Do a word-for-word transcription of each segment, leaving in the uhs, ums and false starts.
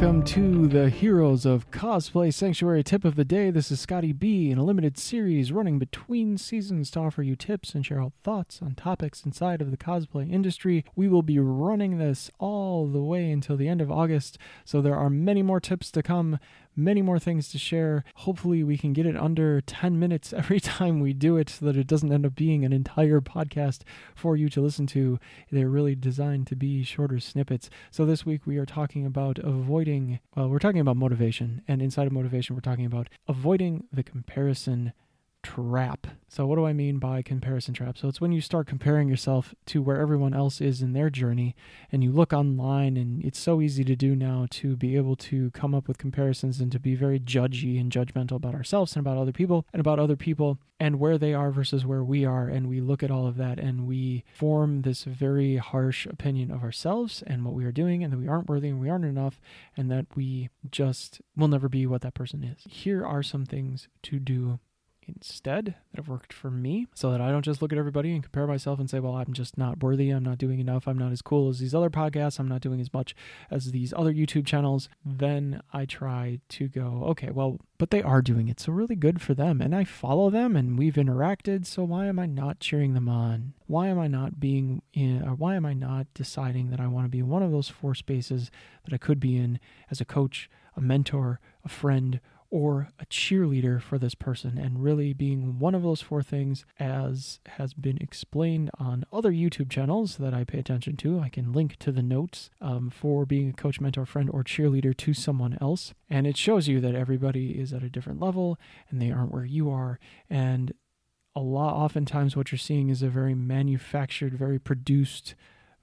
welcome to the Heroes of Cosplay Sanctuary Tip of the Day. This is Scotty B in a limited series running between seasons to offer you tips and share our thoughts on topics inside of the cosplay industry. We will be running this all the way until the end of August, so there are many more tips to come, many more things to share. Hopefully we can get it under ten minutes every time we do it so that it doesn't end up being an entire podcast for you to listen to. They're really designed to be shorter snippets. So this week we are talking about avoiding, well, we're talking about motivation, and inside of motivation we're talking about avoiding the comparison trap. So what do I mean by comparison trap? So it's when you start comparing yourself to where everyone else is in their journey, and you look online, and it's so easy to do now to be able to come up with comparisons and to be very judgy and judgmental about ourselves and about other people and about other people and where they are versus where we are. And we look at all of that and we form this very harsh opinion of ourselves and what we are doing, and that we aren't worthy and we aren't enough, and that we just will never be what that person is. Here are some things to do instead that have worked for me, so that I don't just look at everybody and compare myself and say, well, I'm just not worthy, I'm not doing enough, I'm not as cool as these other podcasts, I'm not doing as much as these other YouTube channels. Then I try to go, okay, well, but they are doing it, so really good for them, and I follow them and we've interacted, so why am I not cheering them on? Why am I not being in, or why am I not deciding that I want to be in one of those four spaces that I could be in as a coach, a mentor, a friend, or a cheerleader for this person, and really being one of those four things, as has been explained on other YouTube channels that I pay attention to. I can link to the notes um, for being a coach, mentor, friend, or cheerleader to someone else. And it shows you that everybody is at a different level and they aren't where you are. And a lot, oftentimes what you're seeing is a very manufactured, very produced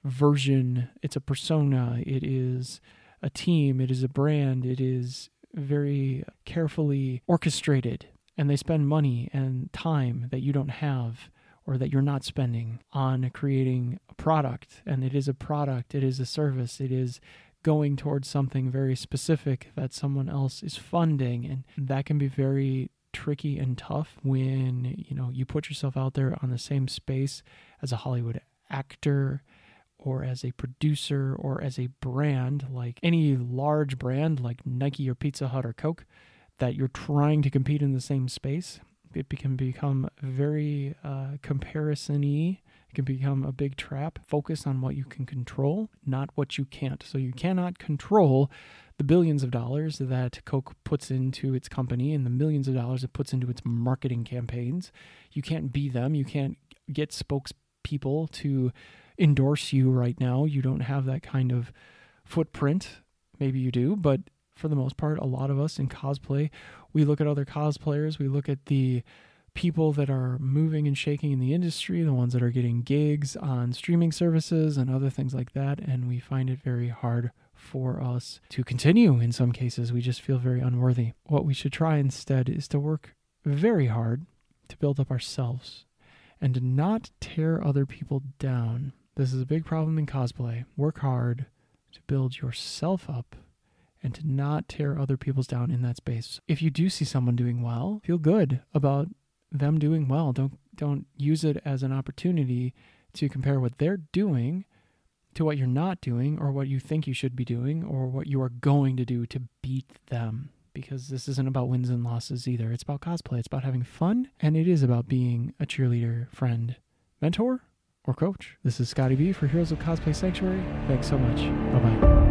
version. It's a persona. It is a team. It is a brand. It is very carefully orchestrated, and they spend money and time that you don't have or that you're not spending on creating a product. And it is a product, it is a service, it is going towards something very specific that someone else is funding, and that can be very tricky and tough when, you know, you put yourself out there on the same space as a Hollywood actor or as a producer, or as a brand, like any large brand like Nike or Pizza Hut or Coke, that you're trying to compete in the same space. It can become very uh, comparison-y. It can become a big trap. Focus on what you can control, not what you can't. So you cannot control the billions of dollars that Coke puts into its company and the millions of dollars it puts into its marketing campaigns. You can't be them. You can't get spokespeople to endorse you right now. You don't have that kind of footprint. Maybe you do, but for the most part, a lot of us in cosplay, we look at other cosplayers, we look at the people that are moving and shaking in the industry, the ones that are getting gigs on streaming services and other things like that, and we find it very hard for us to continue. In some cases, we just feel very unworthy. What we should try instead is to work very hard to build up ourselves and to not tear other people down. This is a big problem in cosplay. Work hard to build yourself up and to not tear other people's down in that space. If you do see someone doing well, feel good about them doing well. Don't don't use it as an opportunity to compare what they're doing to what you're not doing, or what you think you should be doing, or what you are going to do to beat them. Because this isn't about wins and losses either. It's about cosplay. It's about having fun. And it is about being a cheerleader, friend, mentor, or coach. This is Scotty B for Heroes of Cosplay Sanctuary. Thanks so much. Bye-bye.